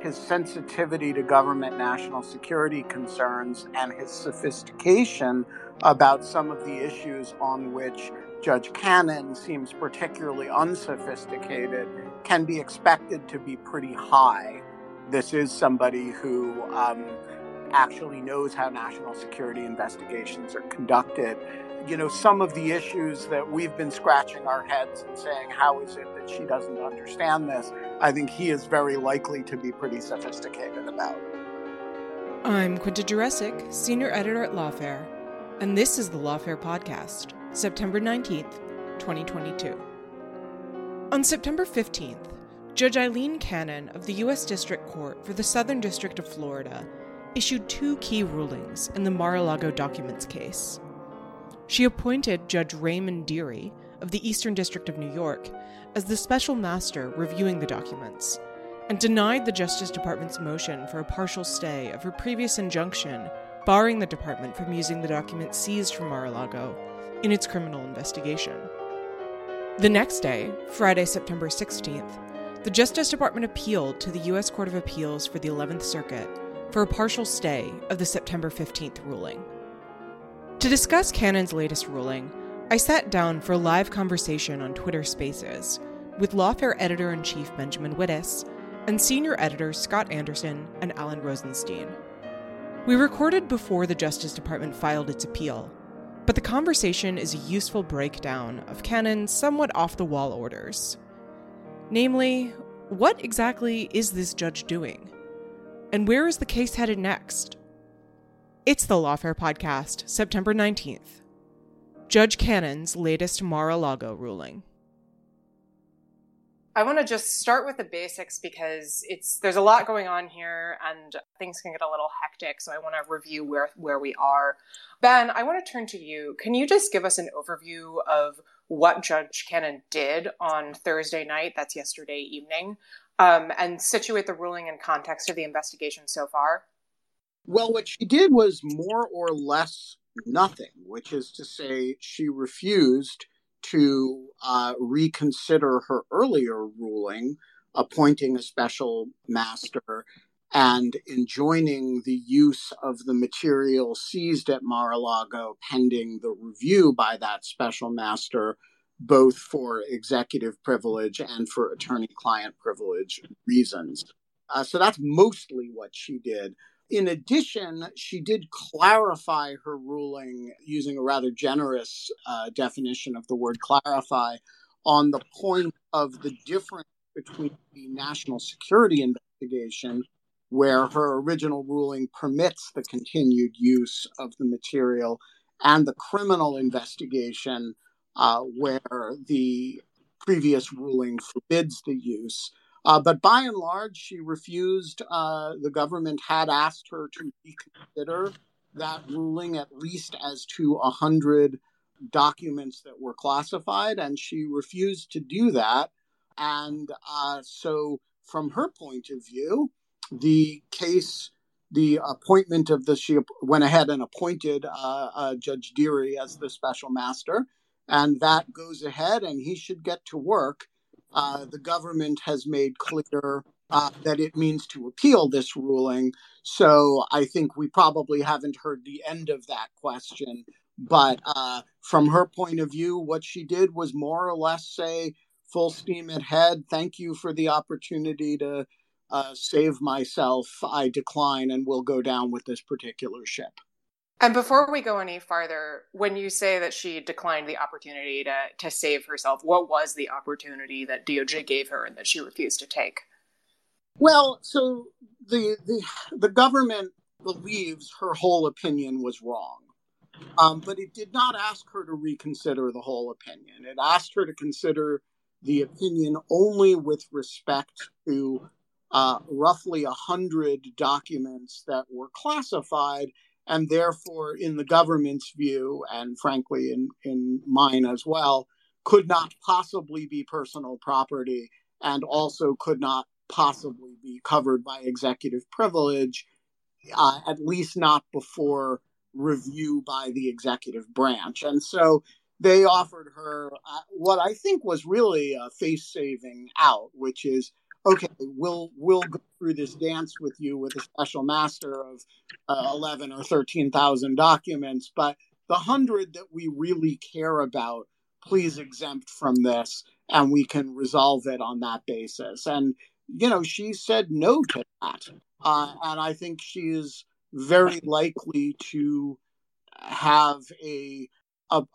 His sensitivity to government national security concerns and his sophistication about some of the issues on which Judge Cannon seems particularly unsophisticated can be expected to be pretty high. This is somebody who actually knows how national security investigations are conducted. You know, some of the issues that we've been scratching our heads and saying, how is it that she doesn't understand this? I think he is very likely to be pretty sophisticated about. I'm Quinta Jurecic, Senior Editor at Lawfare, and this is the Lawfare Podcast, September 19th, 2022. On September 15th, Judge Aileen Cannon of the U.S. District Court for the Southern District of Florida issued two key rulings in the Mar-a-Lago documents case. She appointed Judge Raymond Dearie of the Eastern District of New York as the special master reviewing the documents, and denied the Justice Department's motion for a partial stay of her previous injunction barring the department from using the documents seized from Mar-a-Lago in its criminal investigation. The next day, Friday, September 16th, the Justice Department appealed to the U.S. Court of Appeals for the 11th Circuit for a partial stay of the September 15th ruling. To discuss Cannon's latest ruling, I sat down for a live conversation on Twitter Spaces with Lawfare Editor-in-Chief Benjamin Wittes and Senior Editors Scott Anderson and Alan Rozenshtein. We recorded before the Justice Department filed its appeal, but the conversation is a useful breakdown of Cannon's somewhat off-the-wall orders. Namely, what exactly is this judge doing? And where is the case headed next? It's the Lawfare Podcast, September 19th. Judge Cannon's latest Mar-a-Lago ruling. I want to just start with the basics because there's a lot going on here and things can get a little hectic, so I want to review where we are. Ben, I want to turn to you. Can you just give us an overview of what Judge Cannon did on Thursday night, that's yesterday evening, and situate the ruling in context of the investigation so far? Well, what she did was more or less nothing, which is to say she refused to reconsider her earlier ruling, appointing a special master and enjoining the use of the material seized at Mar-a-Lago pending the review by that special master, both for executive privilege and for attorney-client privilege reasons. So that's mostly what she did. In addition, she did clarify her ruling using a rather generous definition of the word clarify on the point of the difference between the national security investigation, where her original ruling permits the continued use of the material, and the criminal investigation, where the previous ruling forbids the use. But by and large, she refused. The government had asked her to reconsider that ruling, at least as to 100 documents that were classified, and she refused to do that. And so from her point of view, the case, the appointment of the, she went ahead and appointed Judge Dearie as the special master, and that goes ahead and he should get to work. The government has made clear that it means to appeal this ruling. So I think we probably haven't heard the end of that question. But from her point of view, what she did was more or less say, full steam ahead, thank you for the opportunity to save myself, I decline and will go down with this particular ship. And before we go any farther, when you say that she declined the opportunity to save herself, what was the opportunity that DOJ gave her and that she refused to take? Well, so the government believes her whole opinion was wrong, but it did not ask her to reconsider the whole opinion. It asked her to consider the opinion only with respect to roughly 100 documents that were classified, and therefore, in the government's view, and frankly in mine as well, could not possibly be personal property and also could not possibly be covered by executive privilege, at least not before review by the executive branch. And so they offered her what I think was really a face-saving out, which is, okay, we'll go through this dance with you with a special master of 11 or 13,000 documents, but the 100 that we really care about, please exempt from this, and we can resolve it on that basis. And, you know, she said no to that. And I think she is very likely to have a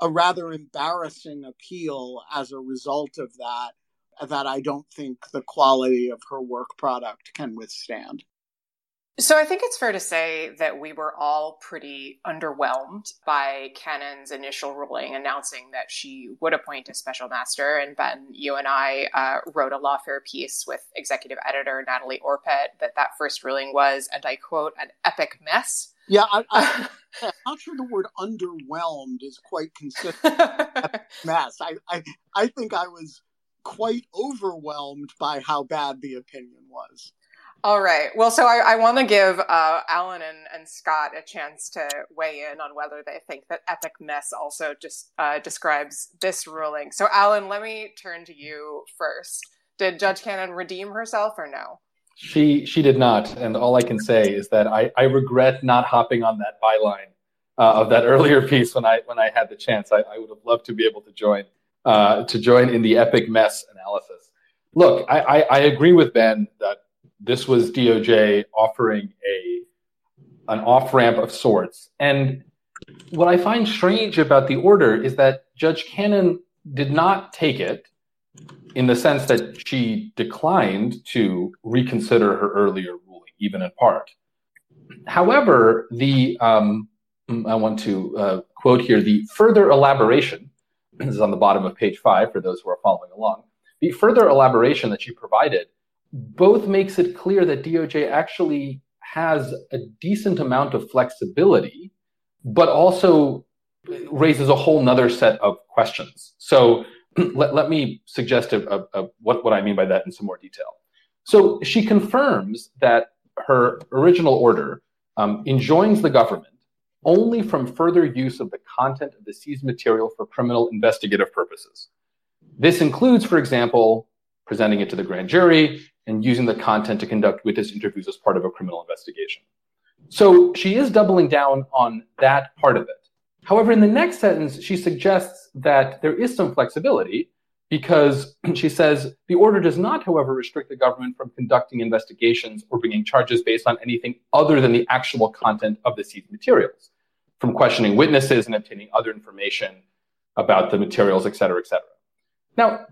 rather embarrassing appeal as a result of that I don't think the quality of her work product can withstand. So I think it's fair to say that we were all pretty underwhelmed by Cannon's initial ruling announcing that she would appoint a special master. And Ben, you and I wrote a Lawfare piece with executive editor Natalie Orpett that first ruling was, and I quote, an epic mess. Yeah, I'm not sure the word underwhelmed is quite consistent with epic mess. I think I was quite overwhelmed by how bad the opinion was. All right. Well, so I want to give Alan and Scott a chance to weigh in on whether they think that epic mess also just describes this ruling. So, Alan, let me turn to you first. Did Judge Cannon redeem herself or no? She did not. And all I can say is that I regret not hopping on that byline of that earlier piece when I had the chance. I would have loved to be able to join in the epic mess analysis. Look, I agree with Ben that this was DOJ offering an off-ramp of sorts. And what I find strange about the order is that Judge Cannon did not take it in the sense that she declined to reconsider her earlier ruling, even in part. However, I want to quote here, the further elaboration, this is on the bottom of page 5 for those who are following along, the further elaboration that she provided both makes it clear that DOJ actually has a decent amount of flexibility, but also raises a whole nother set of questions. So let me suggest what I mean by that in some more detail. So she confirms that her original order enjoins the government only from further use of the content of the seized material for criminal investigative purposes. This includes, for example, presenting it to the grand jury, and using the content to conduct witness interviews as part of a criminal investigation. So she is doubling down on that part of it. However, in the next sentence, she suggests that there is some flexibility because she says, the order does not, however, restrict the government from conducting investigations or bringing charges based on anything other than the actual content of the seized materials, from questioning witnesses and obtaining other information about the materials, et cetera, et cetera. Now,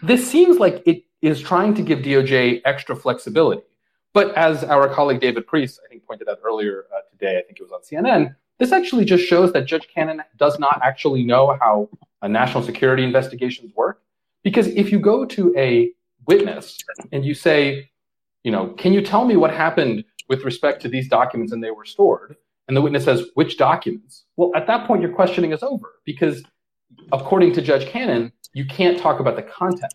this seems like it is trying to give DOJ extra flexibility. But as our colleague David Priest, I think, pointed out earlier today, I think it was on CNN, this actually just shows that Judge Cannon does not actually know how national security investigations work. Because if you go to a witness and you say, you know, can you tell me what happened with respect to these documents and they were stored? And the witness says, which documents? Well, at that point, your questioning is over because according to Judge Cannon, you can't talk about the contents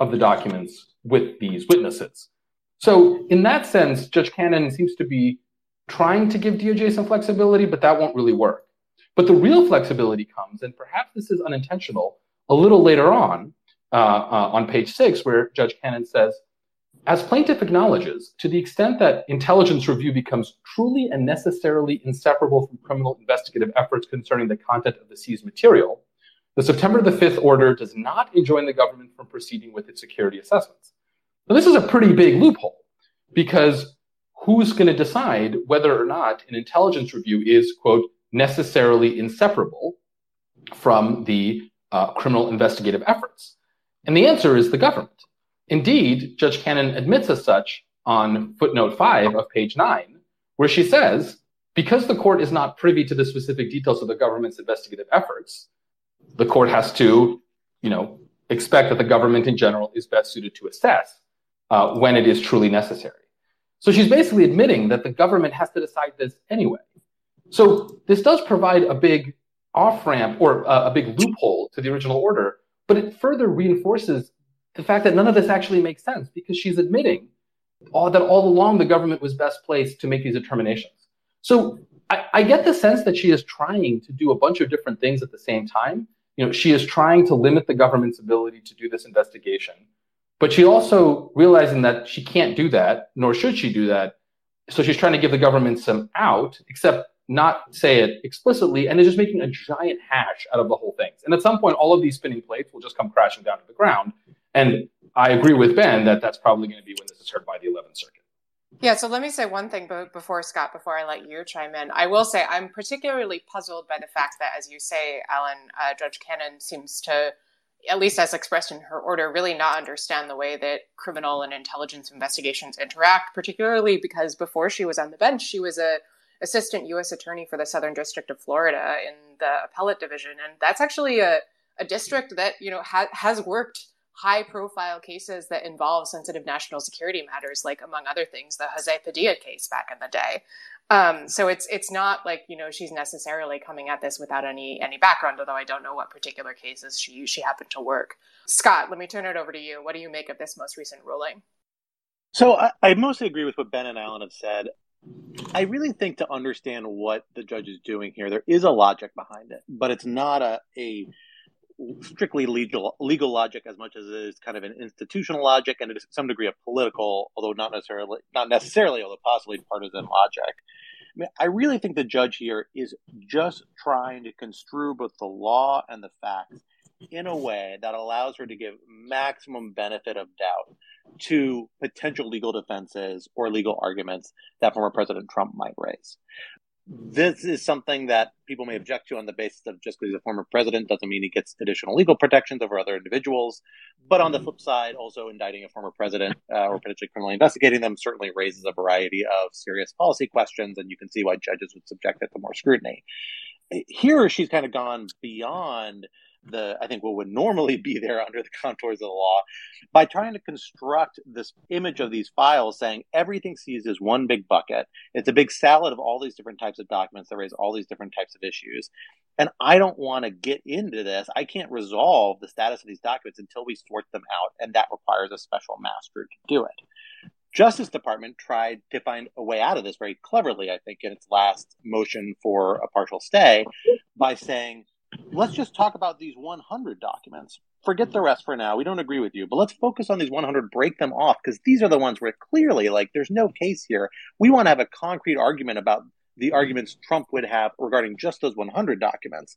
of the documents with these witnesses. So in that sense, Judge Cannon seems to be trying to give DOJ some flexibility, but that won't really work. But the real flexibility comes, and perhaps this is unintentional, a little later on page 6, where Judge Cannon says, as plaintiff acknowledges, to the extent that intelligence review becomes truly and necessarily inseparable from criminal investigative efforts concerning the content of the seized material, The September the 5th order does not enjoin the government from proceeding with its security assessments. Now, this is a pretty big loophole, because who's going to decide whether or not an intelligence review is, quote, necessarily inseparable from the criminal investigative efforts? And the answer is the government. Indeed, Judge Cannon admits as such on footnote 5 of page 9, where she says, because the court is not privy to the specific details of the government's investigative efforts, the court has to, expect that the government in general is best suited to assess when it is truly necessary. So she's basically admitting that the government has to decide this anyway. So this does provide a big off-ramp or a big loophole to the original order, but it further reinforces the fact that none of this actually makes sense, because she's admitting that all along the government was best placed to make these determinations. So I get the sense that she is trying to do a bunch of different things at the same time. She is trying to limit the government's ability to do this investigation, but she also realizing that she can't do that, nor should she do that. So she's trying to give the government some out, except not say it explicitly, and is just making a giant hash out of the whole thing. And at some point, all of these spinning plates will just come crashing down to the ground. And I agree with Ben that that's probably going to be when this is heard by the 11th Circuit. Yeah, so let me say one thing before, Scott, before I let you chime in. I will say I'm particularly puzzled by the fact that, as you say, Alan, Judge Cannon seems to, at least as expressed in her order, really not understand the way that criminal and intelligence investigations interact, particularly because before she was on the bench, she was an assistant U.S. attorney for the Southern District of Florida in the appellate division. And that's actually a district that, has worked high-profile cases that involve sensitive national security matters, like, among other things, the Jose Padilla case back in the day. So it's not like, she's necessarily coming at this without any background, although I don't know what particular cases she happened to work. Scott, let me turn it over to you. What do you make of this most recent ruling? So I mostly agree with what Ben and Alan have said. I really think to understand what the judge is doing here, there is a logic behind it, but it's not a strictly legal logic as much as it is kind of an institutional logic, and it is some degree of political, although not necessarily, although possibly partisan logic. I mean, I really think the judge here is just trying to construe both the law and the facts in a way that allows her to give maximum benefit of doubt to potential legal defenses or legal arguments that former President Trump might raise. This is something that people may object to on the basis of just because the former president doesn't mean he gets additional legal protections over other individuals. But on the flip side, also indicting a former president or potentially criminally investigating them certainly raises a variety of serious policy questions. And you can see why judges would subject it to more scrutiny. Here, she's kind of gone beyond I think what would normally be there under the contours of the law by trying to construct this image of these files saying everything seized is one big bucket. It's a big salad of all these different types of documents that raise all these different types of issues. And I don't want to get into this. I can't resolve the status of these documents until we sort them out. And that requires a special master to do it. Justice Department tried to find a way out of this very cleverly, I think, in its last motion for a partial stay by saying, let's just talk about these 100 documents. Forget the rest for now. We don't agree with you, but let's focus on these 100, break them off, because these are the ones where clearly, there's no case here. We want to have a concrete argument about the arguments Trump would have regarding just those 100 documents,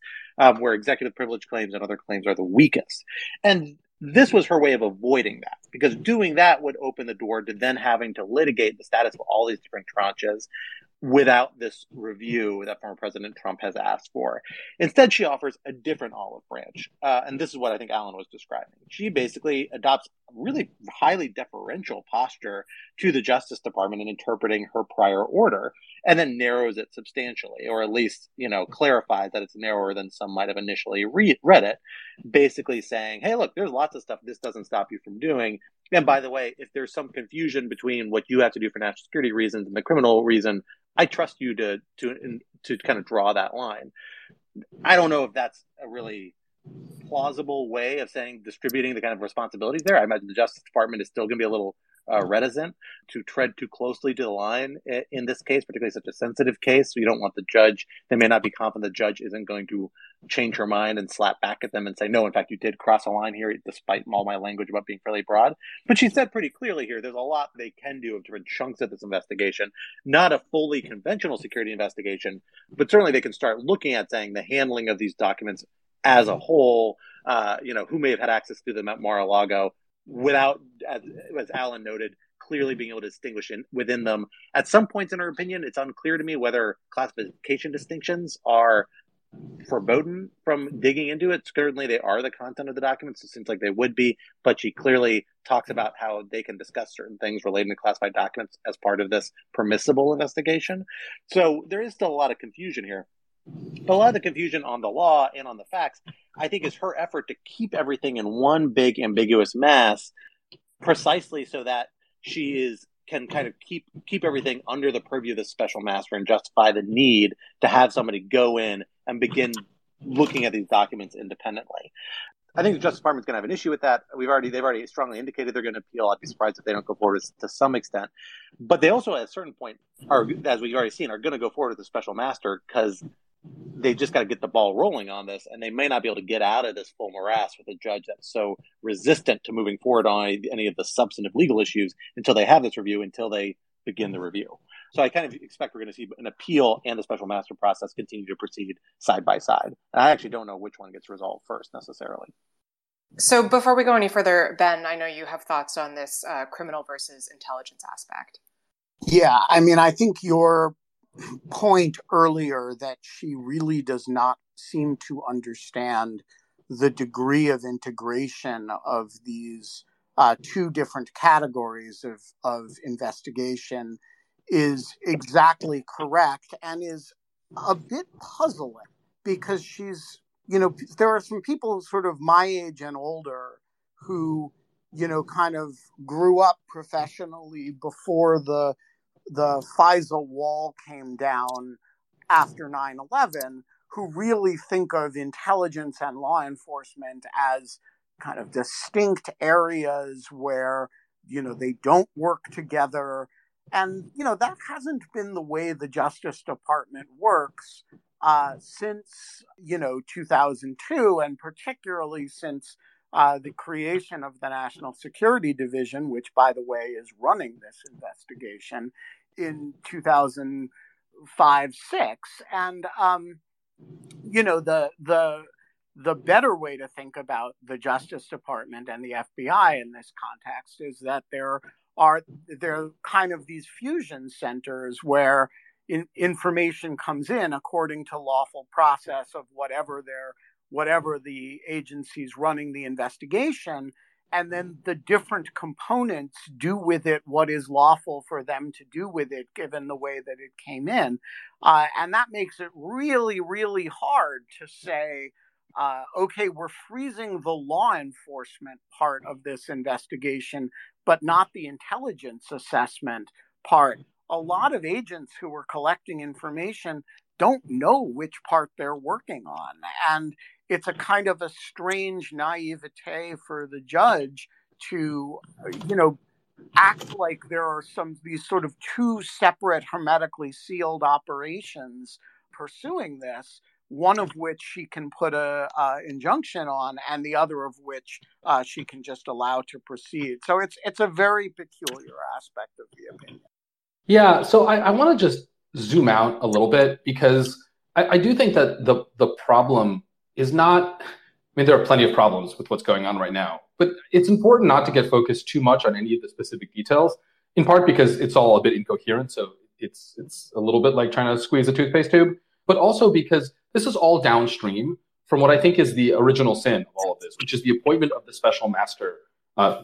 where executive privilege claims and other claims are the weakest. And this was her way of avoiding that, because doing that would open the door to then having to litigate the status of all these different tranches without this review that former President Trump has asked for. Instead, she offers a different olive branch. And this is what I think Alan was describing. She basically adopts a really highly deferential posture to the Justice Department in interpreting her prior order, and then narrows it substantially, or at least, clarifies that it's narrower than some might have initially read it, basically saying, hey, look, there's lots of stuff this doesn't stop you from doing. And by the way, if there's some confusion between what you have to do for national security reasons and the criminal reason, I trust you to kind of draw that line. I don't know if that's a really plausible way of saying distributing the kind of responsibilities there. I imagine the Justice Department is still going to be a little reticent to tread too closely to the line in this case, particularly such a sensitive case. So you don't want the judge, they may not be confident the judge isn't going to change her mind and slap back at them and say, no, in fact, you did cross a line here, despite all my language about being fairly broad. But she said pretty clearly here, there's a lot they can do of different chunks of this investigation, not a fully conventional security investigation, but certainly they can start looking at saying the handling of these documents as a whole, who may have had access to them at Mar-a-Lago without, as Alan noted, clearly being able to distinguish within them. At some points, in her opinion, it's unclear to me whether classification distinctions are foreboding from digging into it. Certainly, they are the content of the documents. It seems like they would be, but she clearly talks about how they can discuss certain things relating to classified documents as part of this permissible investigation. So there is still a lot of confusion here. But a lot of the confusion on the law and on the facts, I think, is her effort to keep everything in one big ambiguous mass, precisely so that she can kind of keep everything under the purview of the special master and justify the need to have somebody go in and begin looking at these documents independently. I think the Justice Department's going to have an issue with that. They've already strongly indicated they're going to appeal. I'd be surprised if they don't go forward to some extent. But they also, at a certain point, are, as we've already seen, are going to go forward with the special master because they just got to get the ball rolling on this, and they may not be able to get out of this full morass with a judge that's so resistant to moving forward on any of the substantive legal issues until they have this review, until they begin the review. So I kind of expect we're going to see an appeal and the special master process continue to proceed side by side. And I actually don't know which one gets resolved first necessarily. So before we go any further, Ben, I know you have thoughts on this criminal versus intelligence aspect. Yeah, I mean, I think your point earlier that she really does not seem to understand the degree of integration of these two different categories of investigation is exactly correct, and is a bit puzzling because she's, there are some people sort of my age and older who, kind of grew up professionally before the FISA wall came down after 9/11, who really think of intelligence and law enforcement as kind of distinct areas where, they don't work together. And, that hasn't been the way the Justice Department works since, 2002, and particularly since the creation of the National Security Division, which, by the way, is running this investigation in 2005-06. And, the better way to think about the Justice Department and the FBI in this context is that they're kind of these fusion centers where information comes in according to lawful process of whatever the agency's running the investigation, and then the different components do with it what is lawful for them to do with it, given the way that it came in. And that makes it really, really hard to say, okay, we're freezing the law enforcement part of this investigation, but not the intelligence assessment part. A lot of agents who are collecting information don't know which part they're working on. And it's a kind of a strange naivete for the judge to, act like there are these sort of two separate hermetically sealed operations pursuing this, one of which she can put a injunction on, and the other of which she can just allow to proceed. So it's a very peculiar aspect of the opinion. Yeah, so I want to just zoom out a little bit, because I do think that the problem is not, there are plenty of problems with what's going on right now, but it's important not to get focused too much on any of the specific details, in part because it's all a bit incoherent, so it's a little bit like trying to squeeze a toothpaste tube, but also because this is all downstream from what I think is the original sin of all of this, which is the appointment of the special master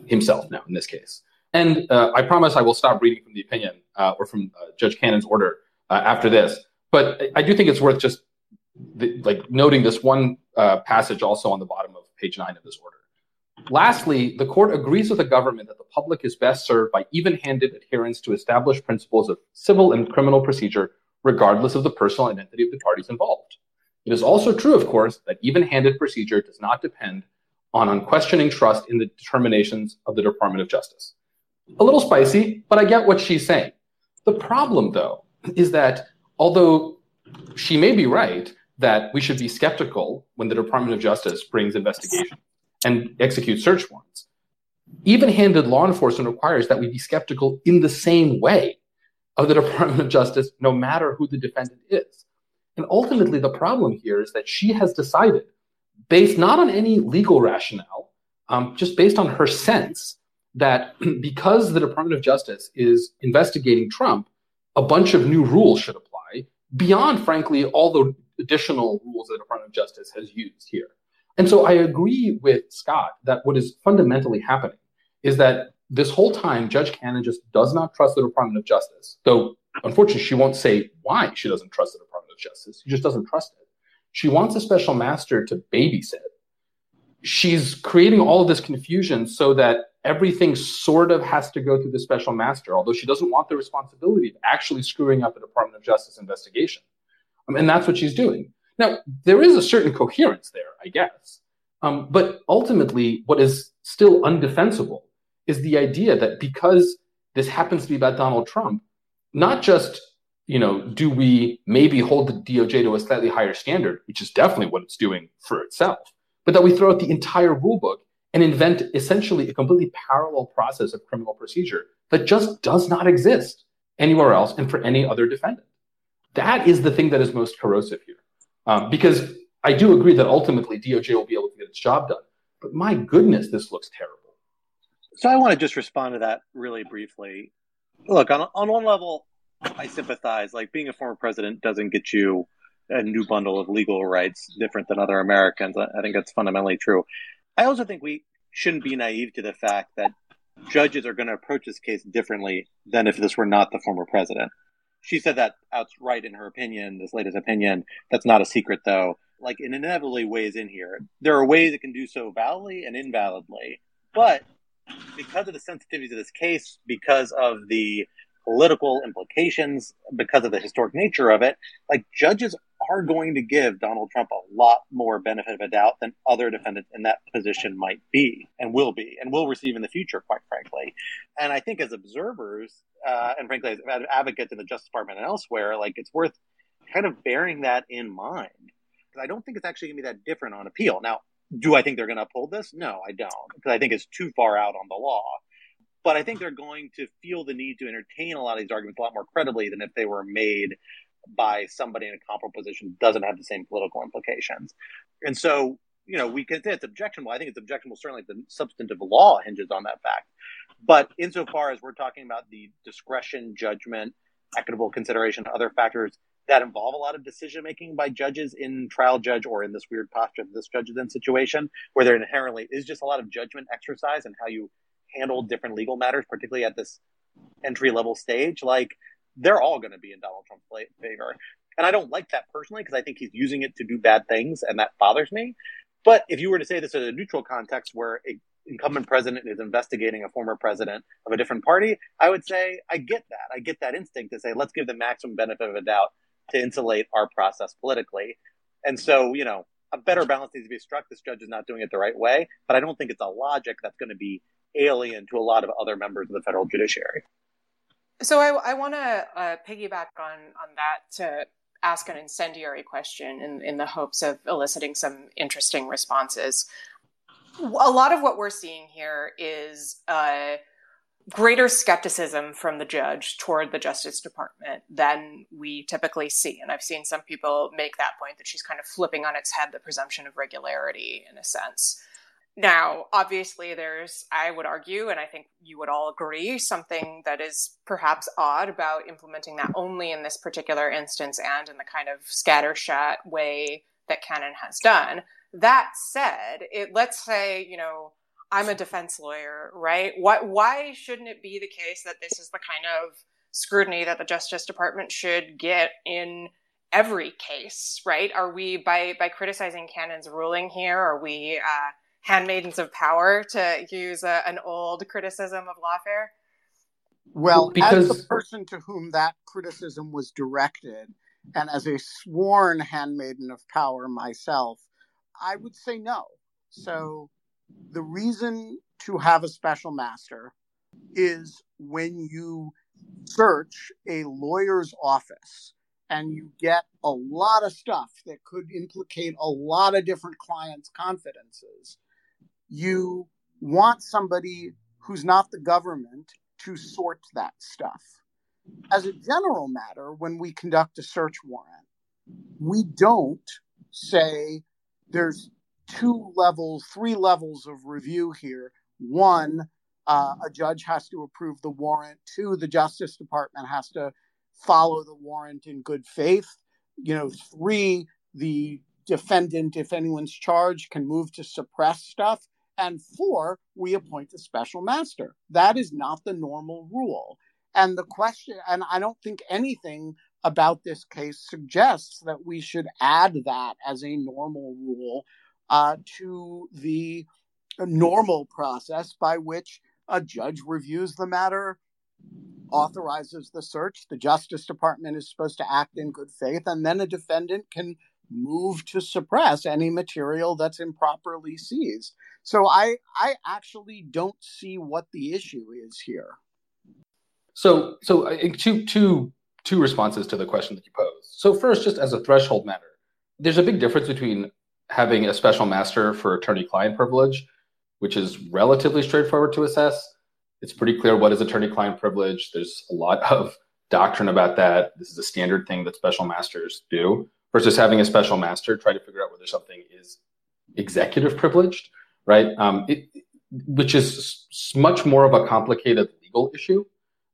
himself now in this case. And I promise I will stop reading from the opinion or from Judge Cannon's order after this. But I do think it's worth just noting this one passage also on the bottom of page 9 of this order. Lastly, the court agrees with the government that the public is best served by even-handed adherence to established principles of civil and criminal procedure, regardless of the personal identity of the parties involved. It is also true, of course, that even-handed procedure does not depend on unquestioning trust in the determinations of the Department of Justice. A little spicy, but I get what she's saying. The problem, though, is that although she may be right that we should be skeptical when the Department of Justice brings investigation and executes search warrants, even-handed law enforcement requires that we be skeptical in the same way of the Department of Justice, no matter who the defendant is. And ultimately, the problem here is that she has decided based not on any legal rationale, just based on her sense that because the Department of Justice is investigating Trump, a bunch of new rules should apply beyond, frankly, all the additional rules the Department of Justice has used here. And so I agree with Scott that what is fundamentally happening is that this whole time, Judge Cannon just does not trust the Department of Justice, though, unfortunately, she won't say why she doesn't trust the Department of Justice. She just doesn't trust it. She wants a special master to babysit. She's creating all of this confusion so that everything sort of has to go through the special master, although she doesn't want the responsibility of actually screwing up the Department of Justice investigation. And that's what she's doing. Now, there is a certain coherence there, I guess. But ultimately, what is still undefensible is the idea that because this happens to be about Donald Trump, not just, you know, do we maybe hold the DOJ to a slightly higher standard, which is definitely what it's doing for itself, but that we throw out the entire rulebook and invent essentially a completely parallel process of criminal procedure that just does not exist anywhere else and for any other defendant. That is the thing that is most corrosive here. Because I do agree that ultimately DOJ will be able to get its job done. But my goodness, this looks terrible. So I want to just respond to that really briefly. Look, on one level, I sympathize. Like, being a former president doesn't get you a new bundle of legal rights different than other Americans. I think that's fundamentally true. I also think we shouldn't be naive to the fact that judges are going to approach this case differently than if this were not the former president. She said that outright in her opinion, this latest opinion. That's not a secret, though. Like, it inevitably weighs in here. There are ways it can do so validly and invalidly. But because of the sensitivities of this case, because of the political implications, because of the historic nature of it, like, judges are going to give Donald Trump a lot more benefit of a doubt than other defendants in that position might be and will receive in the future, quite frankly. And I think as observers and frankly as advocates in the Justice Department and elsewhere, like, it's worth kind of bearing that in mind, because I don't think it's actually going to be that different on appeal. Now, do I think they're going to uphold this? No, I don't, because I think it's too far out on the law. But I think they're going to feel the need to entertain a lot of these arguments a lot more credibly than if they were made by somebody in a comparable position who doesn't have the same political implications. And so, you know, we can say it's objectionable. I think it's objectionable. Certainly the substantive law hinges on that fact. But insofar as we're talking about the discretion, judgment, equitable consideration, other factors that involve a lot of decision-making by judges in trial judge or in this weird posture that this judge is in situation, where there inherently is just a lot of judgment exercise and how you handle different legal matters, particularly at this entry-level stage, like, they're all going to be in Donald Trump's favor. And I don't like that personally, because I think he's using it to do bad things, and that bothers me. But if you were to say this in a neutral context where an incumbent president is investigating a former president of a different party, I would say I get that. I get that instinct to say, let's give the maximum benefit of a doubt to insulate our process politically. And so, you know, a better balance needs to be struck. This judge is not doing it the right way, but I don't think it's a logic that's going to be alien to a lot of other members of the federal judiciary. So I want to piggyback on that to ask an incendiary question in the hopes of eliciting some interesting responses. A lot of what we're seeing here is greater skepticism from the judge toward the Justice Department than we typically see. And I've seen some people make that point, that she's kind of flipping on its head the presumption of regularity in a sense. Now, obviously, there's, I would argue, and I think you would all agree, something that is perhaps odd about implementing that only in this particular instance and in the kind of scattershot way that Cannon has done. That said, let's say, you know, I'm a defense lawyer, right? Why shouldn't it be the case that this is the kind of scrutiny that the Justice Department should get in every case, right? Are we, by criticizing Cannon's ruling here, are we handmaidens of power, to use an old criticism of Lawfare? Well, because as the person to whom that criticism was directed, and as a sworn handmaiden of power myself, I would say no. So the reason to have a special master is when you search a lawyer's office and you get a lot of stuff that could implicate a lot of different clients' confidences, you want somebody who's not the government to sort that stuff. As a general matter, when we conduct a search warrant, we don't say there's three levels of review here. One, a judge has to approve the warrant. Two, the Justice Department has to follow the warrant in good faith. Three, the defendant, if anyone's charged, can move to suppress stuff. And four, we appoint a special master. That is not the normal rule. And the question, and I don't think anything about this case suggests that we should add that as a normal rule to the normal process by which a judge reviews the matter, authorizes the search, the Justice Department is supposed to act in good faith, and then a defendant can move to suppress any material that's improperly seized. So I actually don't see what the issue is here. So two responses to the question that you posed. So first, just as a threshold matter, there's a big difference between having a special master for attorney-client privilege, which is relatively straightforward to assess. It's pretty clear what is attorney-client privilege. There's a lot of doctrine about that. This is a standard thing that special masters do. Versus having a special master try to figure out whether something is executive privileged, right? Which is much more of a complicated legal issue,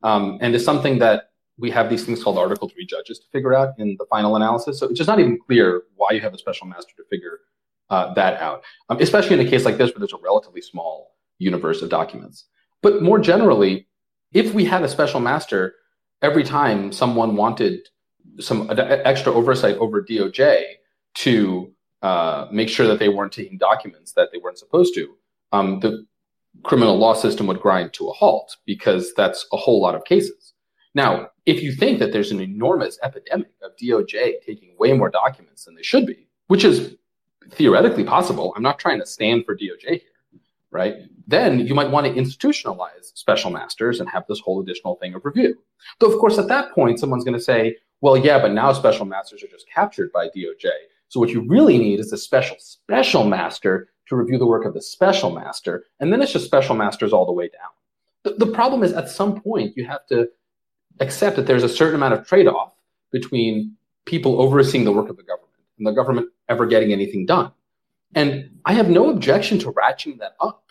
and is something that we have these things called Article III judges to figure out in the final analysis. So it's just not even clear why you have a special master to figure that out, especially in a case like this where there's a relatively small universe of documents. But more generally, if we had a special master every time someone wanted some extra oversight over DOJ to make sure that they weren't taking documents that they weren't supposed to, the criminal law system would grind to a halt because that's a whole lot of cases. Now, if you think that there's an enormous epidemic of DOJ taking way more documents than they should be, which is theoretically possible, I'm not trying to stand for DOJ here, right? Then you might want to institutionalize special masters and have this whole additional thing of review. Though, of course, at that point, someone's going to say, well, yeah, but now special masters are just captured by DOJ. So what you really need is a special master to review the work of the special master. And then it's just special masters all the way down. The problem is at some point you have to accept that there's a certain amount of trade-off between people overseeing the work of the government and the government ever getting anything done. And I have no objection to ratcheting that up.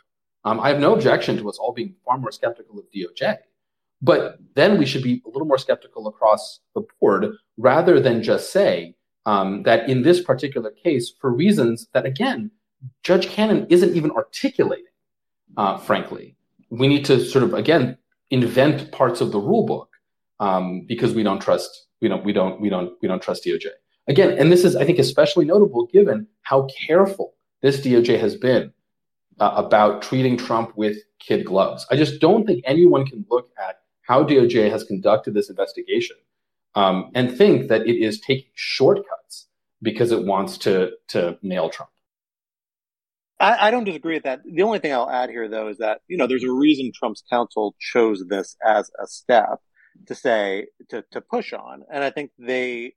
I have no objection to us all being far more skeptical of DOJ. But then we should be a little more skeptical across the board rather than just say that in this particular case, for reasons that, again, Judge Cannon isn't even articulating, frankly. We need to sort of, again, invent parts of the rule book because we don't trust DOJ. Again, and this is, I think, especially notable given how careful this DOJ has been about treating Trump with kid gloves. I just don't think anyone can look at how DOJ has conducted this investigation and think that it is taking shortcuts because it wants to nail Trump. I don't disagree with that. The only thing I'll add here, though, is that, there's a reason Trump's counsel chose this as a step to say, to push on. And I think they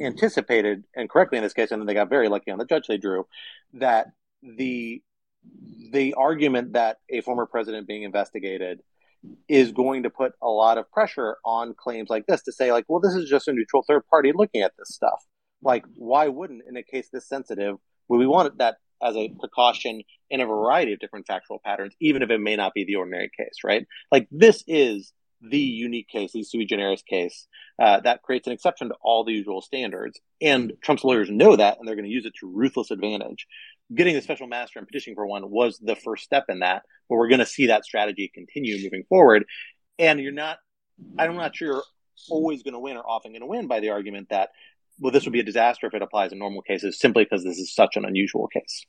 anticipated, and correctly in this case, and then they got very lucky on the judge they drew, that the argument that a former president being investigated is going to put a lot of pressure on claims like this to say, like, well, this is just a neutral third party looking at this stuff. Like, why wouldn't, in a case this sensitive, would we want that as a precaution in a variety of different factual patterns, even if it may not be the ordinary case, right? Like, this is the unique case, the sui generis case, that creates an exception to all the usual standards. And Trump's lawyers know that, and they're going to use it to ruthless advantage. Getting the special master and petitioning for one was the first step in that, but we're going to see that strategy continue moving forward. And I'm not sure you're always going to win or often going to win by the argument that, well, this would be a disaster if it applies in normal cases simply because this is such an unusual case.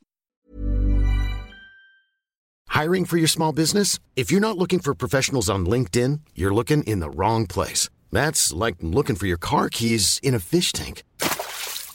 Hiring for your small business? If you're not looking for professionals on LinkedIn, you're looking in the wrong place. That's like looking for your car keys in a fish tank.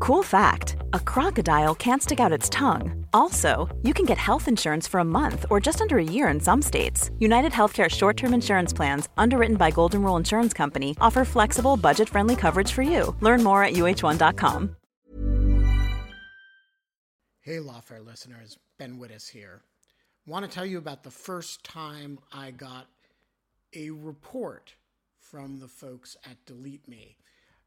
Cool fact, a crocodile can't stick out its tongue. Also, you can get health insurance for a month or just under a year in some states. United Healthcare short-term insurance plans, underwritten by Golden Rule Insurance Company, offer flexible, budget-friendly coverage for you. Learn more at UH1.com. Hey, Lawfare listeners, Ben Wittes here. Want to tell you about the first time I got a report from the folks at Delete Me.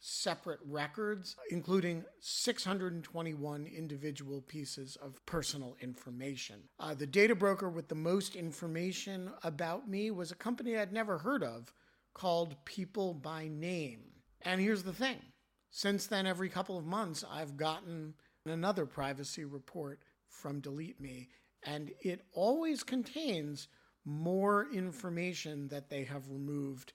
separate records, including 621 individual pieces of personal information. The data broker with the most information about me was a company I'd never heard of called People by Name. And here's the thing. Since then, every couple of months, I've gotten another privacy report from Delete Me, and it always contains more information that they have removed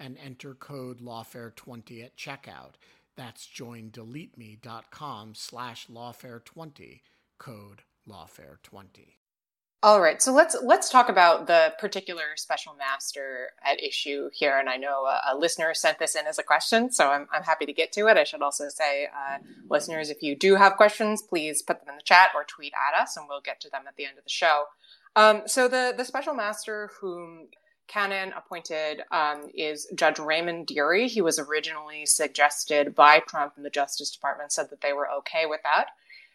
and enter code lawfare20 at checkout. That's joindeleteme.com/lawfare20, code lawfare20. All right, so let's talk about the particular special master at issue here. And I know a listener sent this in as a question, so I'm happy to get to it. I should also say, listeners, if you do have questions, please put them in the chat or tweet at us, and we'll get to them at the end of the show. So the special master whom Cannon appointed is Judge Raymond Dearie. He was originally suggested by Trump, and the Justice Department said that they were okay with that.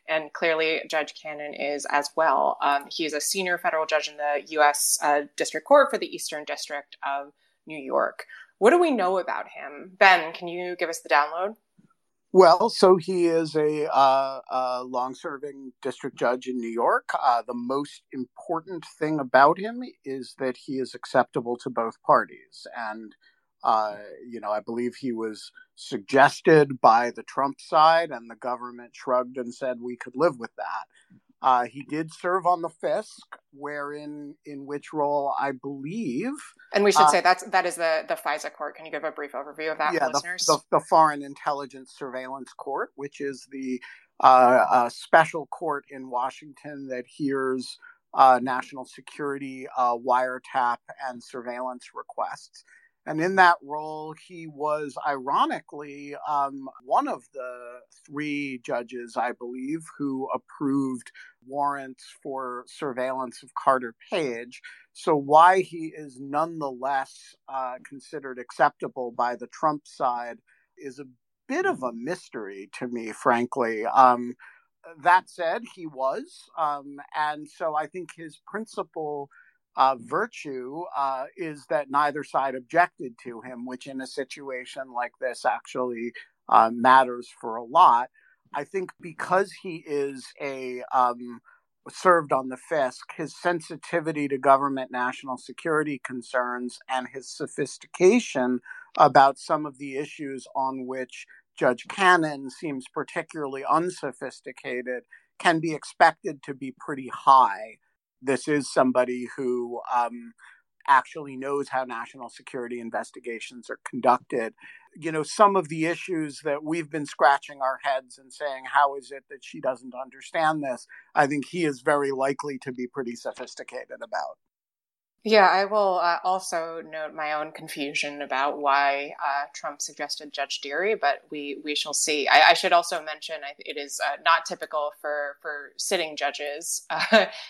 And clearly, Judge Cannon is as well. He is a senior federal judge in the U.S. District Court for the Eastern District of New York. What do we know about him? Ben, can you give us the download? Well, so he is a long-serving district judge in New York. The most important thing about him is that he is acceptable to both parties. And, I believe he was suggested by the Trump side, and the government shrugged and said we could live with that. He did serve on the FISC, in which role I believe. And we should say that is the FISA court. Can you give a brief overview of that for listeners? The Foreign Intelligence Surveillance Court, which is the special court in Washington that hears national security wiretap and surveillance requests. And in that role, he was ironically one of the three judges, I believe, who approved warrants for surveillance of Carter Page. So why he is nonetheless considered acceptable by the Trump side is a bit of a mystery to me, frankly. That said, he was. And so I think his principal virtue is that neither side objected to him, which in a situation like this actually matters for a lot. I think because he is served on the FISC, his sensitivity to government national security concerns and his sophistication about some of the issues on which Judge Cannon seems particularly unsophisticated can be expected to be pretty high. This is somebody who actually knows how national security investigations are conducted. You know, some of the issues that we've been scratching our heads and saying, how is it that she doesn't understand this? I think he is very likely to be pretty sophisticated about. Yeah, I will also note my own confusion about why Trump suggested Judge Dearie, but we shall see. I should also mention it is not typical for sitting judges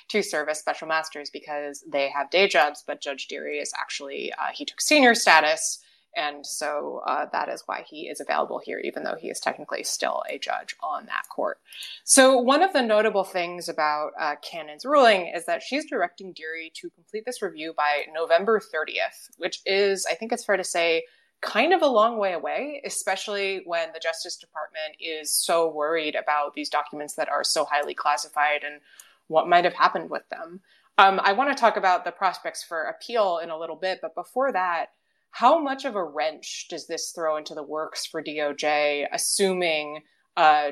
to serve as special masters because they have day jobs, but Judge Dearie is actually, he took senior status, and so that is why he is available here, even though he is technically still a judge on that court. So one of the notable things about Cannon's ruling is that she's directing Dearie to complete this review by November 30th, which is, I think it's fair to say, kind of a long way away, especially when the Justice Department is so worried about these documents that are so highly classified and what might have happened with them. I want to talk about the prospects for appeal in a little bit, but before that, how much of a wrench does this throw into the works for DOJ, assuming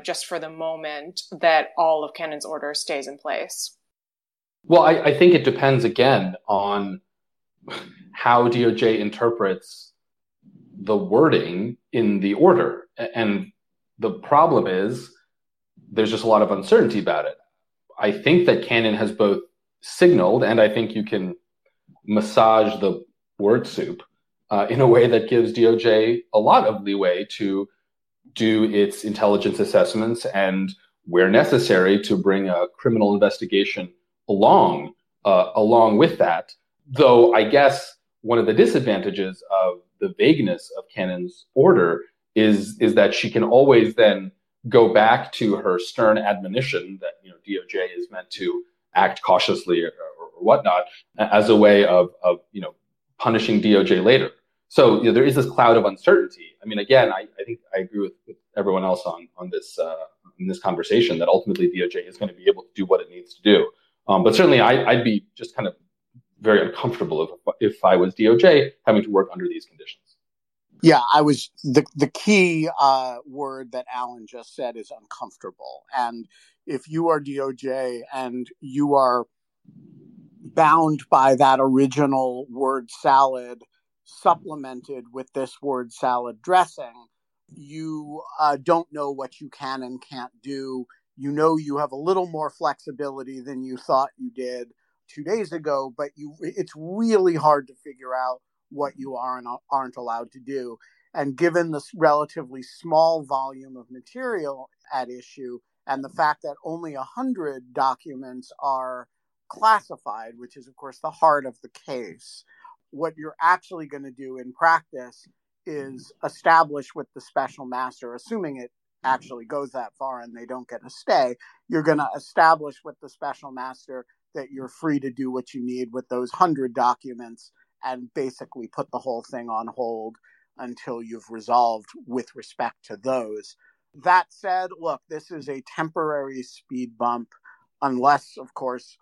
just for the moment that all of Cannon's order stays in place? Well, I think it depends, again, on how DOJ interprets the wording in the order. And the problem is there's just a lot of uncertainty about it. I think that Cannon has both signaled, and I think you can massage the word soup in a way that gives DOJ a lot of leeway to do its intelligence assessments and, where necessary, to bring a criminal investigation along with that. Though I guess one of the disadvantages of the vagueness of Cannon's order is that she can always then go back to her stern admonition that DOJ is meant to act cautiously or whatnot as a way of punishing DOJ later. So there is this cloud of uncertainty. I mean, again, I think I agree with everyone else on this in this conversation that ultimately DOJ is going to be able to do what it needs to do. But certainly I'd be just kind of very uncomfortable if I was DOJ having to work under these conditions. Yeah, I was. The key word that Alan just said is uncomfortable. And if you are DOJ and you are bound by that original word salad supplemented with this word salad dressing, you don't know what you can and can't do. You know you have a little more flexibility than you thought you did 2 days ago, but it's really hard to figure out what you are and aren't allowed to do. And given this relatively small volume of material at issue and the fact that only 100 documents are classified, which is, of course, the heart of the case, what you're actually going to do in practice is establish with the special master, assuming it actually goes that far and they don't get a stay, you're going to establish with the special master that you're free to do what you need with those 100 documents and basically put the whole thing on hold until you've resolved with respect to those. That said, look, this is a temporary speed bump, unless, of course,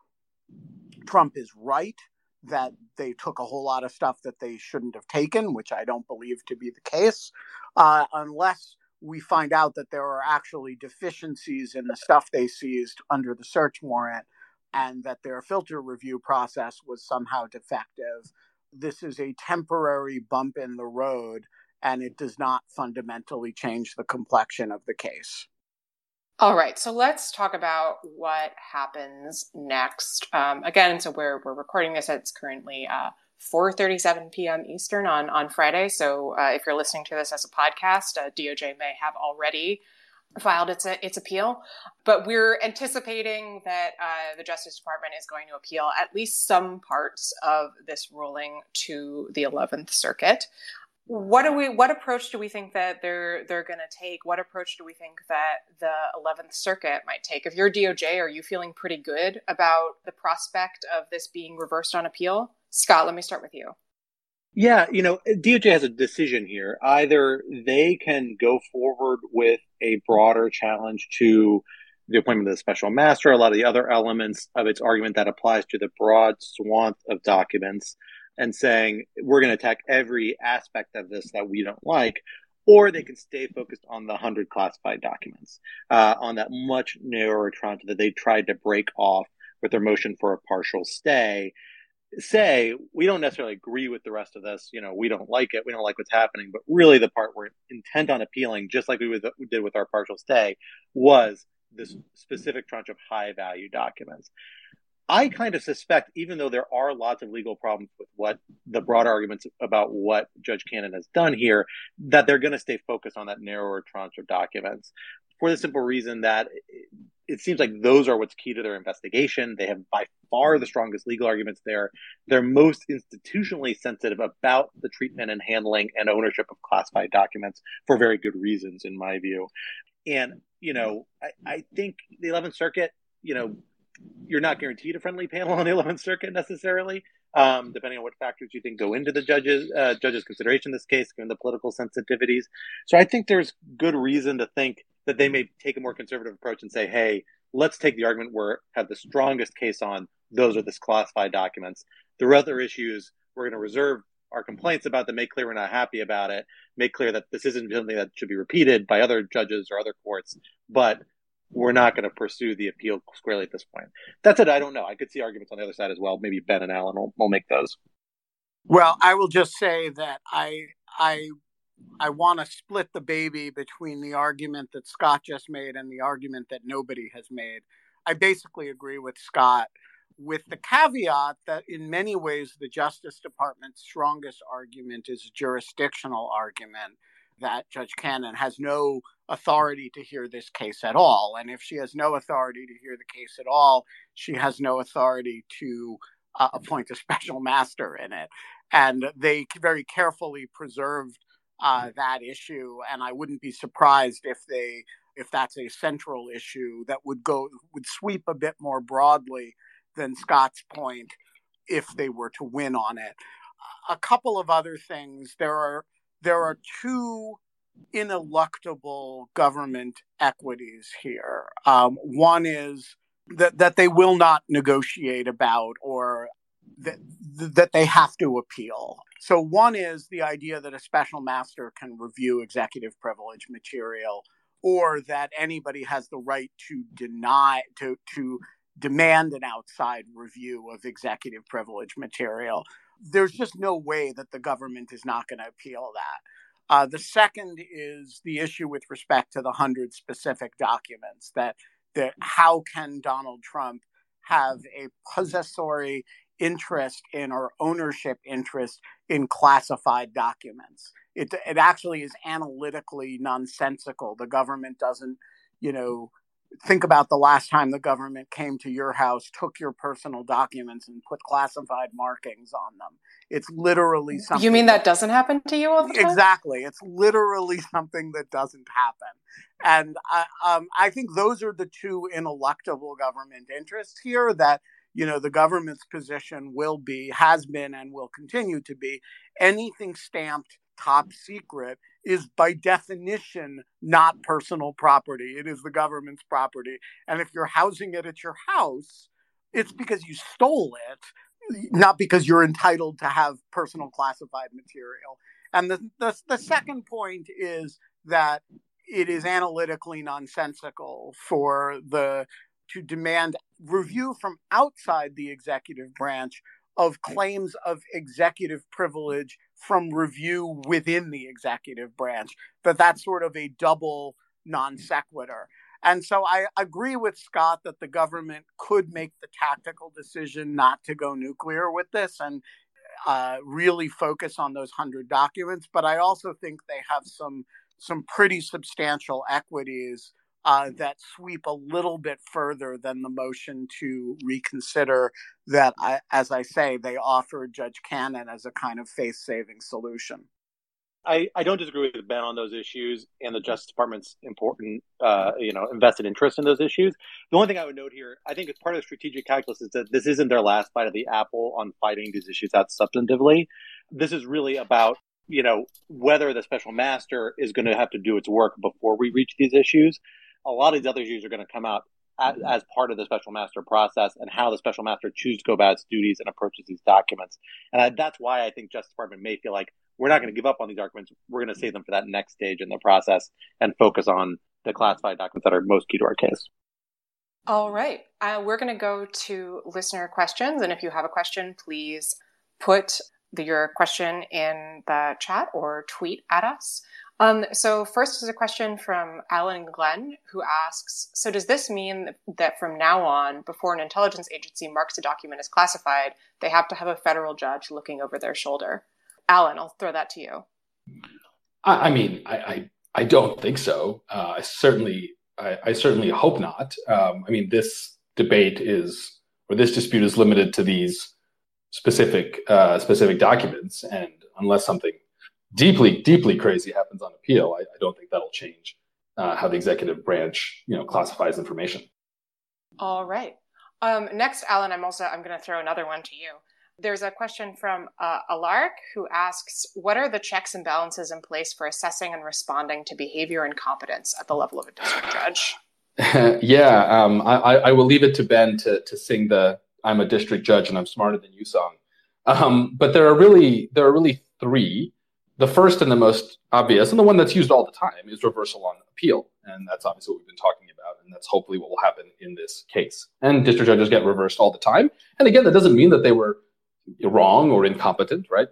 Trump is right that they took a whole lot of stuff that they shouldn't have taken, which I don't believe to be the case, unless we find out that there are actually deficiencies in the stuff they seized under the search warrant and that their filter review process was somehow defective. This is a temporary bump in the road, and it does not fundamentally change the complexion of the case. All right, so let's talk about what happens next. Again, so we're recording this. It's currently 4:37 p.m. Eastern on Friday. So if you're listening to this as a podcast, DOJ may have already filed its appeal. But we're anticipating that the Justice Department is going to appeal at least some parts of this ruling to the 11th Circuit. What approach do we think that they're going to take? What approach do we think that the 11th Circuit might take? If you're DOJ, are you feeling pretty good about the prospect of this being reversed on appeal? Scott, let me start with you. Yeah, DOJ has a decision here. Either they can go forward with a broader challenge to the appointment of the special master, a lot of the other elements of its argument that applies to the broad swath of documents, and saying, we're going to attack every aspect of this that we don't like, or they can stay focused on the 100 classified documents, on that much narrower tranche that they tried to break off with their motion for a partial stay. Say, we don't necessarily agree with the rest of this, we don't like it, we don't like what's happening, but really the part we're intent on appealing, just like we did with our partial stay, was this specific tranche of high-value documents. I kind of suspect, even though there are lots of legal problems with what the broad arguments about what Judge Cannon has done here, that they're going to stay focused on that narrower tranche of documents for the simple reason that it seems like those are what's key to their investigation. They have by far the strongest legal arguments there. They're most institutionally sensitive about the treatment and handling and ownership of classified documents for very good reasons, in my view. And, I think the 11th Circuit, you're not guaranteed a friendly panel on the 11th Circuit necessarily, depending on what factors you think go into the judge's consideration in this case, given the political sensitivities. So I think there's good reason to think that they may take a more conservative approach and say, hey, let's take the argument we have the strongest case on. Those are the classified documents. There are other issues we're going to reserve our complaints about that, make clear we're not happy about it, make clear that this isn't something that should be repeated by other judges or other courts, but we're not going to pursue the appeal squarely at this point. That said, I don't know. I could see arguments on the other side as well. Maybe Ben and Alan will make those. Well, I will just say that I want to split the baby between the argument that Scott just made and the argument that nobody has made. I basically agree with Scott, with the caveat that in many ways the Justice Department's strongest argument is a jurisdictional argument, that Judge Cannon has no authority to hear this case at all. And if she has no authority to hear the case at all, she has no authority to appoint a special master in it. And they very carefully preserved that issue. And I wouldn't be surprised if that's a central issue that would sweep a bit more broadly than Scott's point if they were to win on it. A couple of other things. There are two ineluctable government equities here. One is that they will not negotiate about, or that they have to appeal. So one is the idea that a special master can review executive privilege material, or that anybody has the right to demand an outside review of executive privilege material. There's just no way that the government is not going to appeal that. The second is the issue with respect to the 100 specific documents, that how can Donald Trump have a possessory interest in or ownership interest in classified documents? It actually is analytically nonsensical. The government doesn't, think about the last time the government came to your house, took your personal documents, and put classified markings on them. It's literally something. You mean that doesn't happen to you all the time? Exactly. It's literally something that doesn't happen. And I think those are the two ineluctable government interests here that, the government's position has been and will continue to be anything stamped top secret is by definition not personal property. It is the government's property. And if you're housing it at your house, it's because you stole it, not because you're entitled to have personal classified material. And the second point is that it is analytically nonsensical for to demand review from outside the executive branch of claims of executive privilege from review within the executive branch, but that's sort of a double non sequitur. And so I agree with Scott that the government could make the tactical decision not to go nuclear with this and really focus on those 100 documents. But I also think they have some pretty substantial equities that sweep a little bit further than the motion to reconsider that, as I say, they offered Judge Cannon as a kind of face-saving solution. I don't disagree with Ben on those issues and the Justice Department's important, invested interest in those issues. The only thing I would note here, I think it's part of the strategic calculus is that this isn't their last bite of the apple on fighting these issues out substantively. This is really about whether the special master is going to have to do its work before we reach these issues. A lot of these other issues are going to come out as part of the special master process and how the special master chooses to go about its duties and approaches these documents. And that's why I think Justice Department may feel like we're not going to give up on these arguments. We're going to save them for that next stage in the process and focus on the classified documents that are most key to our case. All right. We're going to go to listener questions. And if you have a question, please put your question in the chat or tweet at us. So first is a question from Alan Glenn, who asks, so does this mean that from now on, before an intelligence agency marks a document as classified, they have to have a federal judge looking over their shoulder? Alan, I'll throw that to you. I mean, I don't think so. I certainly hope not. This debate this dispute is limited to these specific documents, and unless something deeply crazy happens on appeal, I don't think that'll change how the executive branch classifies information. All right. Next, Alan, I'm going to throw another one to you. There's a question from Alark, who asks, what are the checks and balances in place for assessing and responding to behavior and competence at the level of a district judge? Yeah, I will leave it to Ben to sing the I'm a district judge and I'm smarter than you song. But there are really three. The first and the most obvious, and the one that's used all the time, is reversal on appeal. And that's obviously what we've been talking about. And that's hopefully what will happen in this case. And district judges get reversed all the time. And again, that doesn't mean that they were wrong or incompetent, right?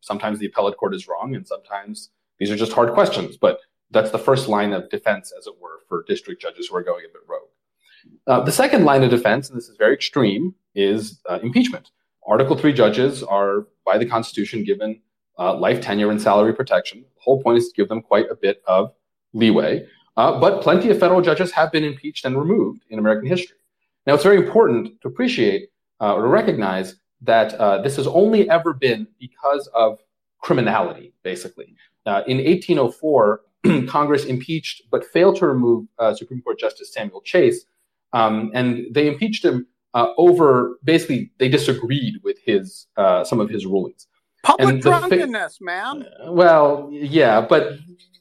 Sometimes the appellate court is wrong, and sometimes these are just hard questions. But that's the first line of defense, as it were, for district judges who are going a bit rogue. The second line of defense, and this is very extreme, is impeachment. Article 3 judges are, by the Constitution, given life tenure and salary protection. The whole point is to give them quite a bit of leeway. But plenty of federal judges have been impeached and removed in American history. Now, it's very important to appreciate or to recognize that this has only ever been because of criminality, basically. In 1804, Congress impeached but failed to remove Supreme Court Justice Samuel Chase. And they impeached him over, basically, they disagreed with his some of his rulings. Public drunkenness, man. Well, yeah, but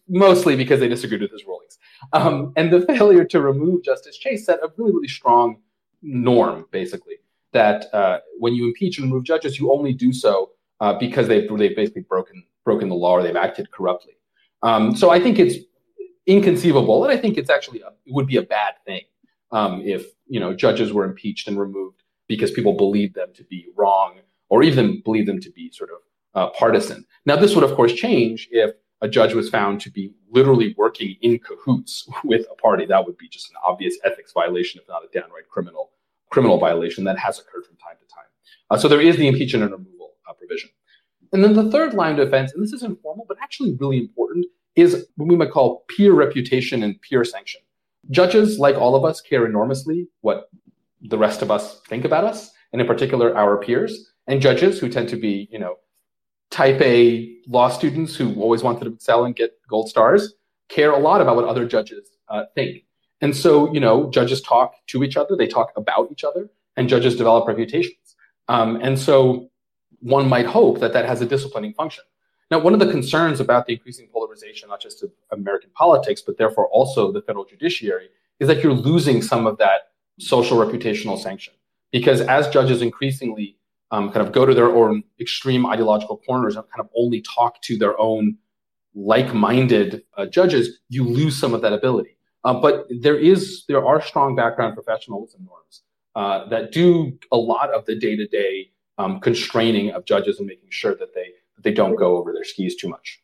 mostly because they disagreed with his rulings. And the failure to remove Justice Chase set a really, really strong norm, basically, that when you impeach and remove judges, you only do so because they've basically broken the law or they've acted corruptly. So I think it's inconceivable, and I think it's actually it would be a bad thing if judges were impeached and removed because people believed them to be wrong or even believed them to be sort of partisan. Now, this would, of course, change if a judge was found to be literally working in cahoots with a party. That would be just an obvious ethics violation, if not a downright criminal violation that has occurred from time to time. So there is the impeachment and removal provision. And then the third line of defense, and this is informal, but actually really important, is what we might call peer reputation and peer sanction. Judges, like all of us, care enormously what the rest of us think about us, and in particular, our peers. And judges who tend to be, type A law students who always wanted to excel and get gold stars, care a lot about what other judges think. And so, judges talk to each other, they talk about each other, and judges develop reputations. And so one might hope that that has a disciplining function. Now, one of the concerns about the increasing polarization, not just of American politics, but therefore also the federal judiciary, is that you're losing some of that social reputational sanction. Because as judges increasingly kind of go to their own extreme ideological corners and kind of only talk to their own like-minded judges, you lose some of that ability. But there are strong background professionalism norms that do a lot of the day-to-day constraining of judges and making sure that they don't go over their skis too much.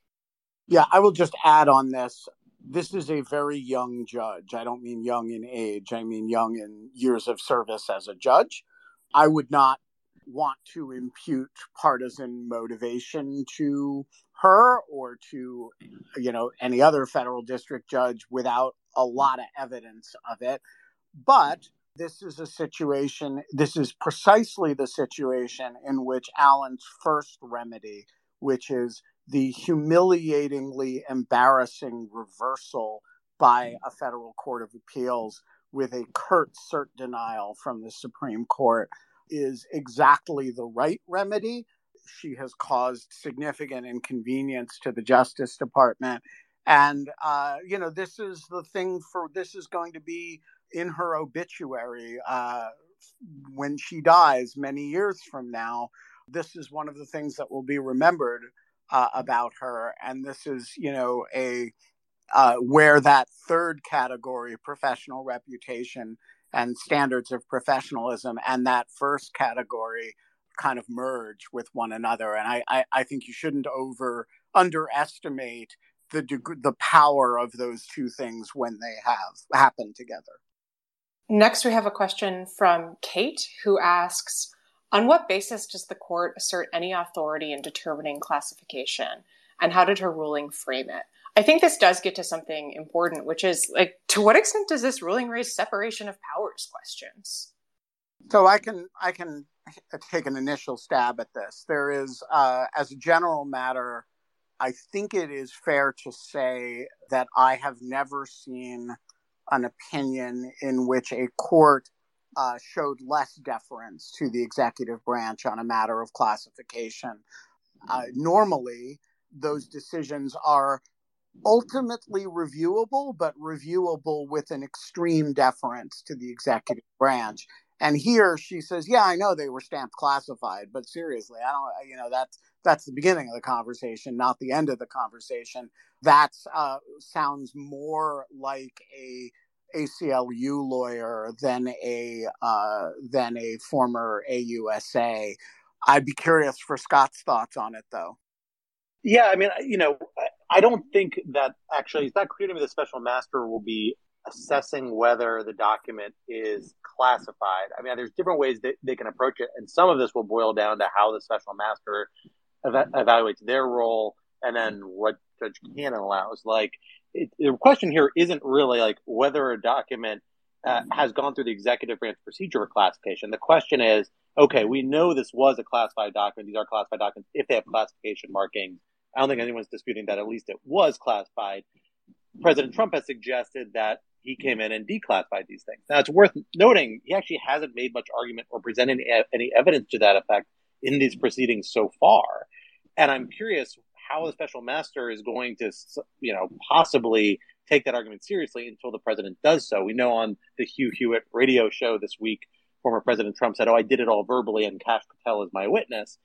Yeah, I will just add on this. This is a very young judge. I don't mean young in age. I mean young in years of service as a judge. I would not want to impute partisan motivation to her or to, you know, any other federal district judge without a lot of evidence of it. But this is precisely the situation in which Alan's first remedy, which is the humiliatingly embarrassing reversal by a federal court of appeals with a curt cert denial from the Supreme Court, is exactly the right remedy. She has caused significant inconvenience to the Justice Department. And, this is going to be in her obituary when she dies many years from now. This is one of the things that will be remembered about her. And this is, where that third category, professional reputation and standards of professionalism, and that first category kind of merge with one another. And I think you shouldn't underestimate the power of those two things when they have happened together. Next, we have a question from Kate, who asks, on what basis does the court assert any authority in determining classification, and how did her ruling frame it? I think this does get to something important, which is, like, to what extent does this ruling raise separation of powers questions? So I can take an initial stab at this. There is, as a general matter, I think it is fair to say that I have never seen an opinion in which a court showed less deference to the executive branch on a matter of classification. Normally, those decisions are ultimately reviewable, but reviewable with an extreme deference to the executive branch. And here she says, yeah, I know they were stamped classified, but seriously, I don't, that's the beginning of the conversation, not the end of the conversation. That sounds more like a ACLU lawyer than a former AUSA. I'd be curious for Scott's thoughts on it, though. Yeah, I mean, I don't think that actually it's not clear to me the special master will be assessing whether the document is classified. I mean, there's different ways that they can approach it, and some of this will boil down to how the special master evaluates their role, and then what Judge Cannon allows. The question here isn't really like whether a document has gone through the executive branch procedure of classification. The question is, okay, we know this was a classified document. These are classified documents if they have classification marking. I don't think anyone's disputing that at least it was classified. President Trump has suggested that he came in and declassified these things. Now, it's worth noting he actually hasn't made much argument or presented any evidence to that effect in these proceedings so far. And I'm curious how the special master is going to, possibly take that argument seriously until the president does so. We know on the Hugh Hewitt radio show this week, former President Trump said, "Oh, I did it all verbally, and Kash Patel is my witness."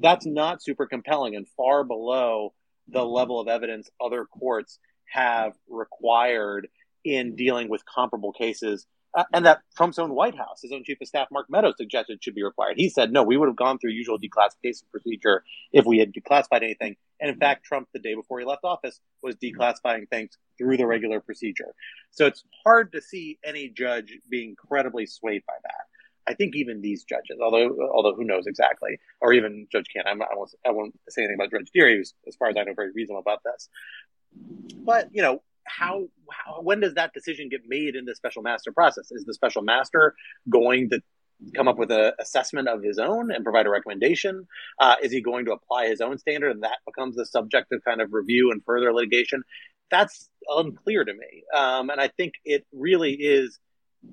That's not super compelling and far below the level of evidence other courts have required in dealing with comparable cases, and that Trump's own White House, his own chief of staff, Mark Meadows, suggested should be required. He said, no, we would have gone through usual declassification procedure if we had declassified anything. And in fact, Trump, the day before he left office, was declassifying things through the regular procedure. So it's hard to see any judge being credibly swayed by that. I think even these judges, although who knows exactly, or even Judge Cannon. I won't say anything about Judge Dearie, who's, as far as I know, very reasonable about this. But, how when does that decision get made in the special master process? Is the special master going to come up with an assessment of his own and provide a recommendation? Is he going to apply his own standard, and that becomes the subject of kind of review and further litigation? That's unclear to me. And I think it really is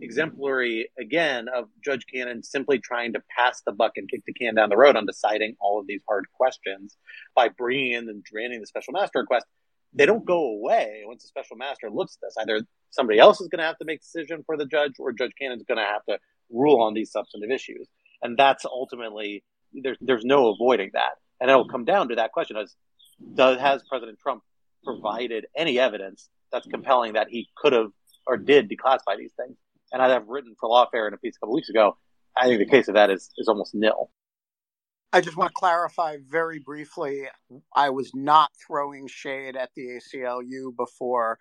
exemplary, again, of Judge Cannon simply trying to pass the buck and kick the can down the road on deciding all of these hard questions by bringing in and granting the special master request. They don't go away once the special master looks at this. Either somebody else is going to have to make a decision for the judge, or Judge Cannon's going to have to rule on these substantive issues. And that's ultimately, there's no avoiding that. And it'll come down to that question is, has President Trump provided any evidence that's compelling that he could have or did declassify these things? And I have written for Lawfare in a piece a couple weeks ago. I think the case of that is almost nil. I just want to clarify very briefly, I was not throwing shade at the ACLU before,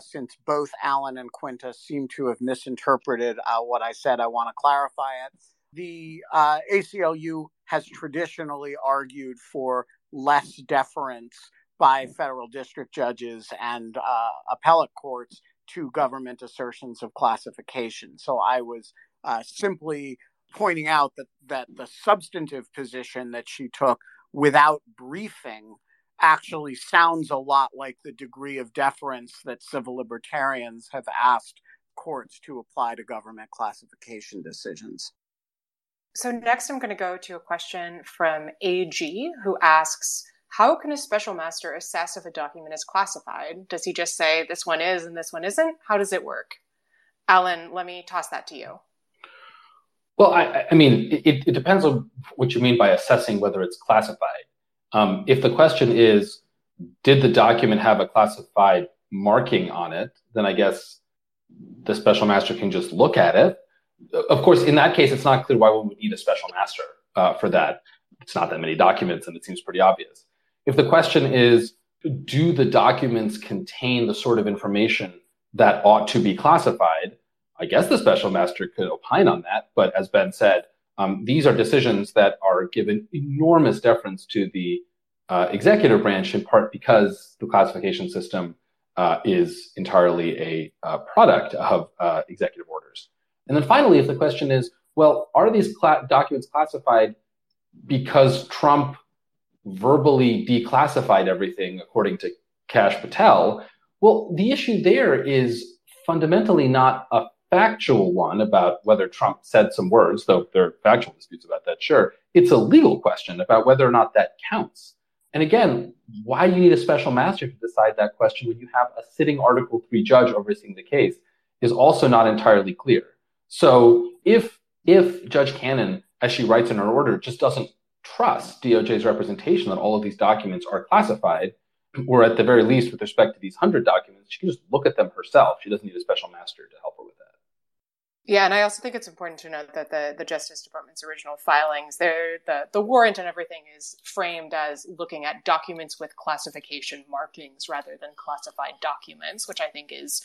since both Alan and Quinta seem to have misinterpreted what I said. I want to clarify it. The ACLU has traditionally argued for less deference by federal district judges and appellate courts to government assertions of classification. So I was simply pointing out that the substantive position that she took without briefing actually sounds a lot like the degree of deference that civil libertarians have asked courts to apply to government classification decisions. So next I'm going to go to a question from AG, who asks, how can a special master assess if a document is classified? Does he just say this one is and this one isn't? How does it work? Alan, let me toss that to you. Well, I mean, it depends on what you mean by assessing whether it's classified. If the question is, did the document have a classified marking on it? Then I guess the special master can just look at it. Of course, in that case, it's not clear why we would need a special master for that. It's not that many documents, and it seems pretty obvious. If the question is, do the documents contain the sort of information that ought to be classified? I guess the special master could opine on that. But as Ben said, these are decisions that are given enormous deference to the executive branch, in part because the classification system is entirely a product of executive orders. And then finally, if the question is, well, are these documents classified because Trump verbally declassified everything, according to Kash Patel? Well, the issue there is fundamentally not a factual one about whether Trump said some words, though there are factual disputes about that, sure. It's a legal question about whether or not that counts. And again, why you need a special master to decide that question when you have a sitting Article III judge overseeing the case is also not entirely clear. So if Judge Cannon, as she writes in her order, just doesn't trust DOJ's representation that all of these documents are classified, or at the very least with respect to these 100 documents, she can just look at them herself. She doesn't need a special master to help her with that. Yeah, and I also think it's important to note that the Justice Department's original filings, the warrant and everything is framed as looking at documents with classification markings rather than classified documents, which I think is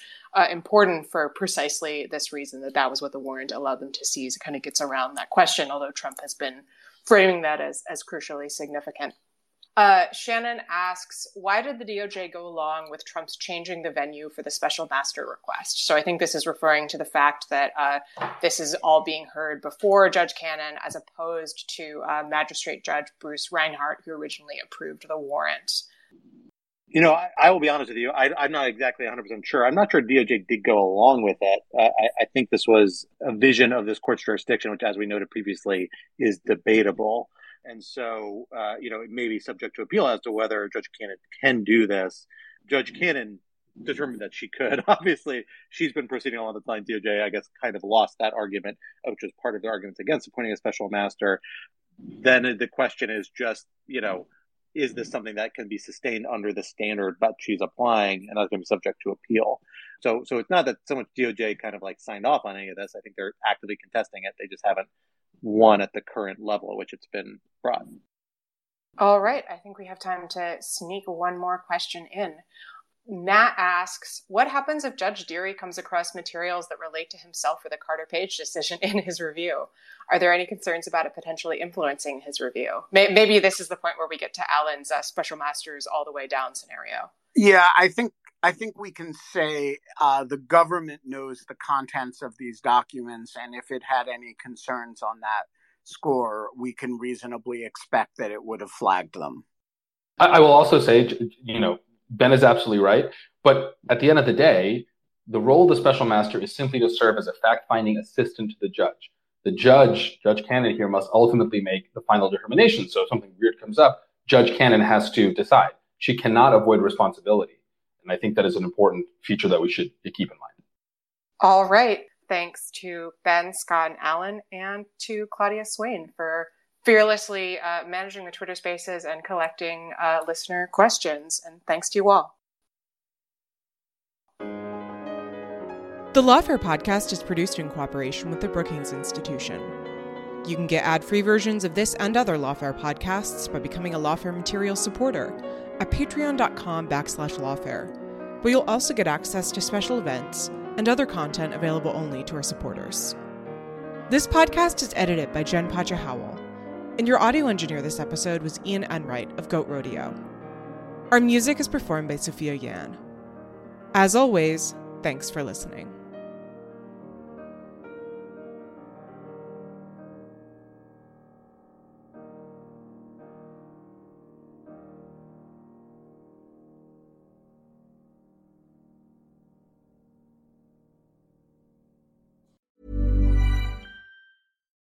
important for precisely this reason, that was what the warrant allowed them to seize. It kind of gets around that question, although Trump has been framing that as crucially significant. Shannon asks, why did the DOJ go along with Trump's changing the venue for the special master request? So I think this is referring to the fact that this is all being heard before Judge Cannon, as opposed to Magistrate Judge Bruce Reinhart, who originally approved the warrant. You know, I will be honest with you. I'm not exactly 100% sure. I'm not sure DOJ did go along with it. I think this was a vision of this court's jurisdiction, which, as we noted previously, is debatable. And so, it may be subject to appeal as to whether Judge Cannon can do this. Judge Cannon determined that she could. Obviously, she's been proceeding along the line. DOJ, I guess, kind of lost that argument, which was part of the arguments against appointing a special master. Then the question is just, is this something that can be sustained under the standard that she's applying, and that's going to be subject to appeal? So it's not that so much DOJ kind of signed off on any of this. I think they're actively contesting it. They just haven't won at the current level at which it's been brought. All right. I think we have time to sneak one more question in. Matt asks, what happens if Judge Dearie comes across materials that relate to himself or the Carter Page decision in his review? Are there any concerns about it potentially influencing his review? Maybe this is the point where we get to Alan's special masters all the way down scenario. Yeah, I think we can say the government knows the contents of these documents, and if it had any concerns on that score, we can reasonably expect that it would have flagged them. I will also say, Ben is absolutely right. But at the end of the day, the role of the special master is simply to serve as a fact-finding assistant to the judge. The judge, Judge Cannon here, must ultimately make the final determination. So if something weird comes up, Judge Cannon has to decide. She cannot avoid responsibility. And I think that is an important feature that we should keep in mind. All right. Thanks to Ben, Scott, and Alan, and to Claudia Swain for fearlessly managing the Twitter Spaces and collecting listener questions. And thanks to you all. The Lawfare podcast is produced in cooperation with the Brookings Institution. You can get ad-free versions of this and other Lawfare podcasts by becoming a Lawfare Material supporter at patreon.com/Lawfare, where you'll also get access to special events and other content available only to our supporters. This podcast is edited by Jen Pacha Howell, and your audio engineer this episode was Ian Enright of Goat Rodeo. Our music is performed by Sophia Yan. As always, thanks for listening.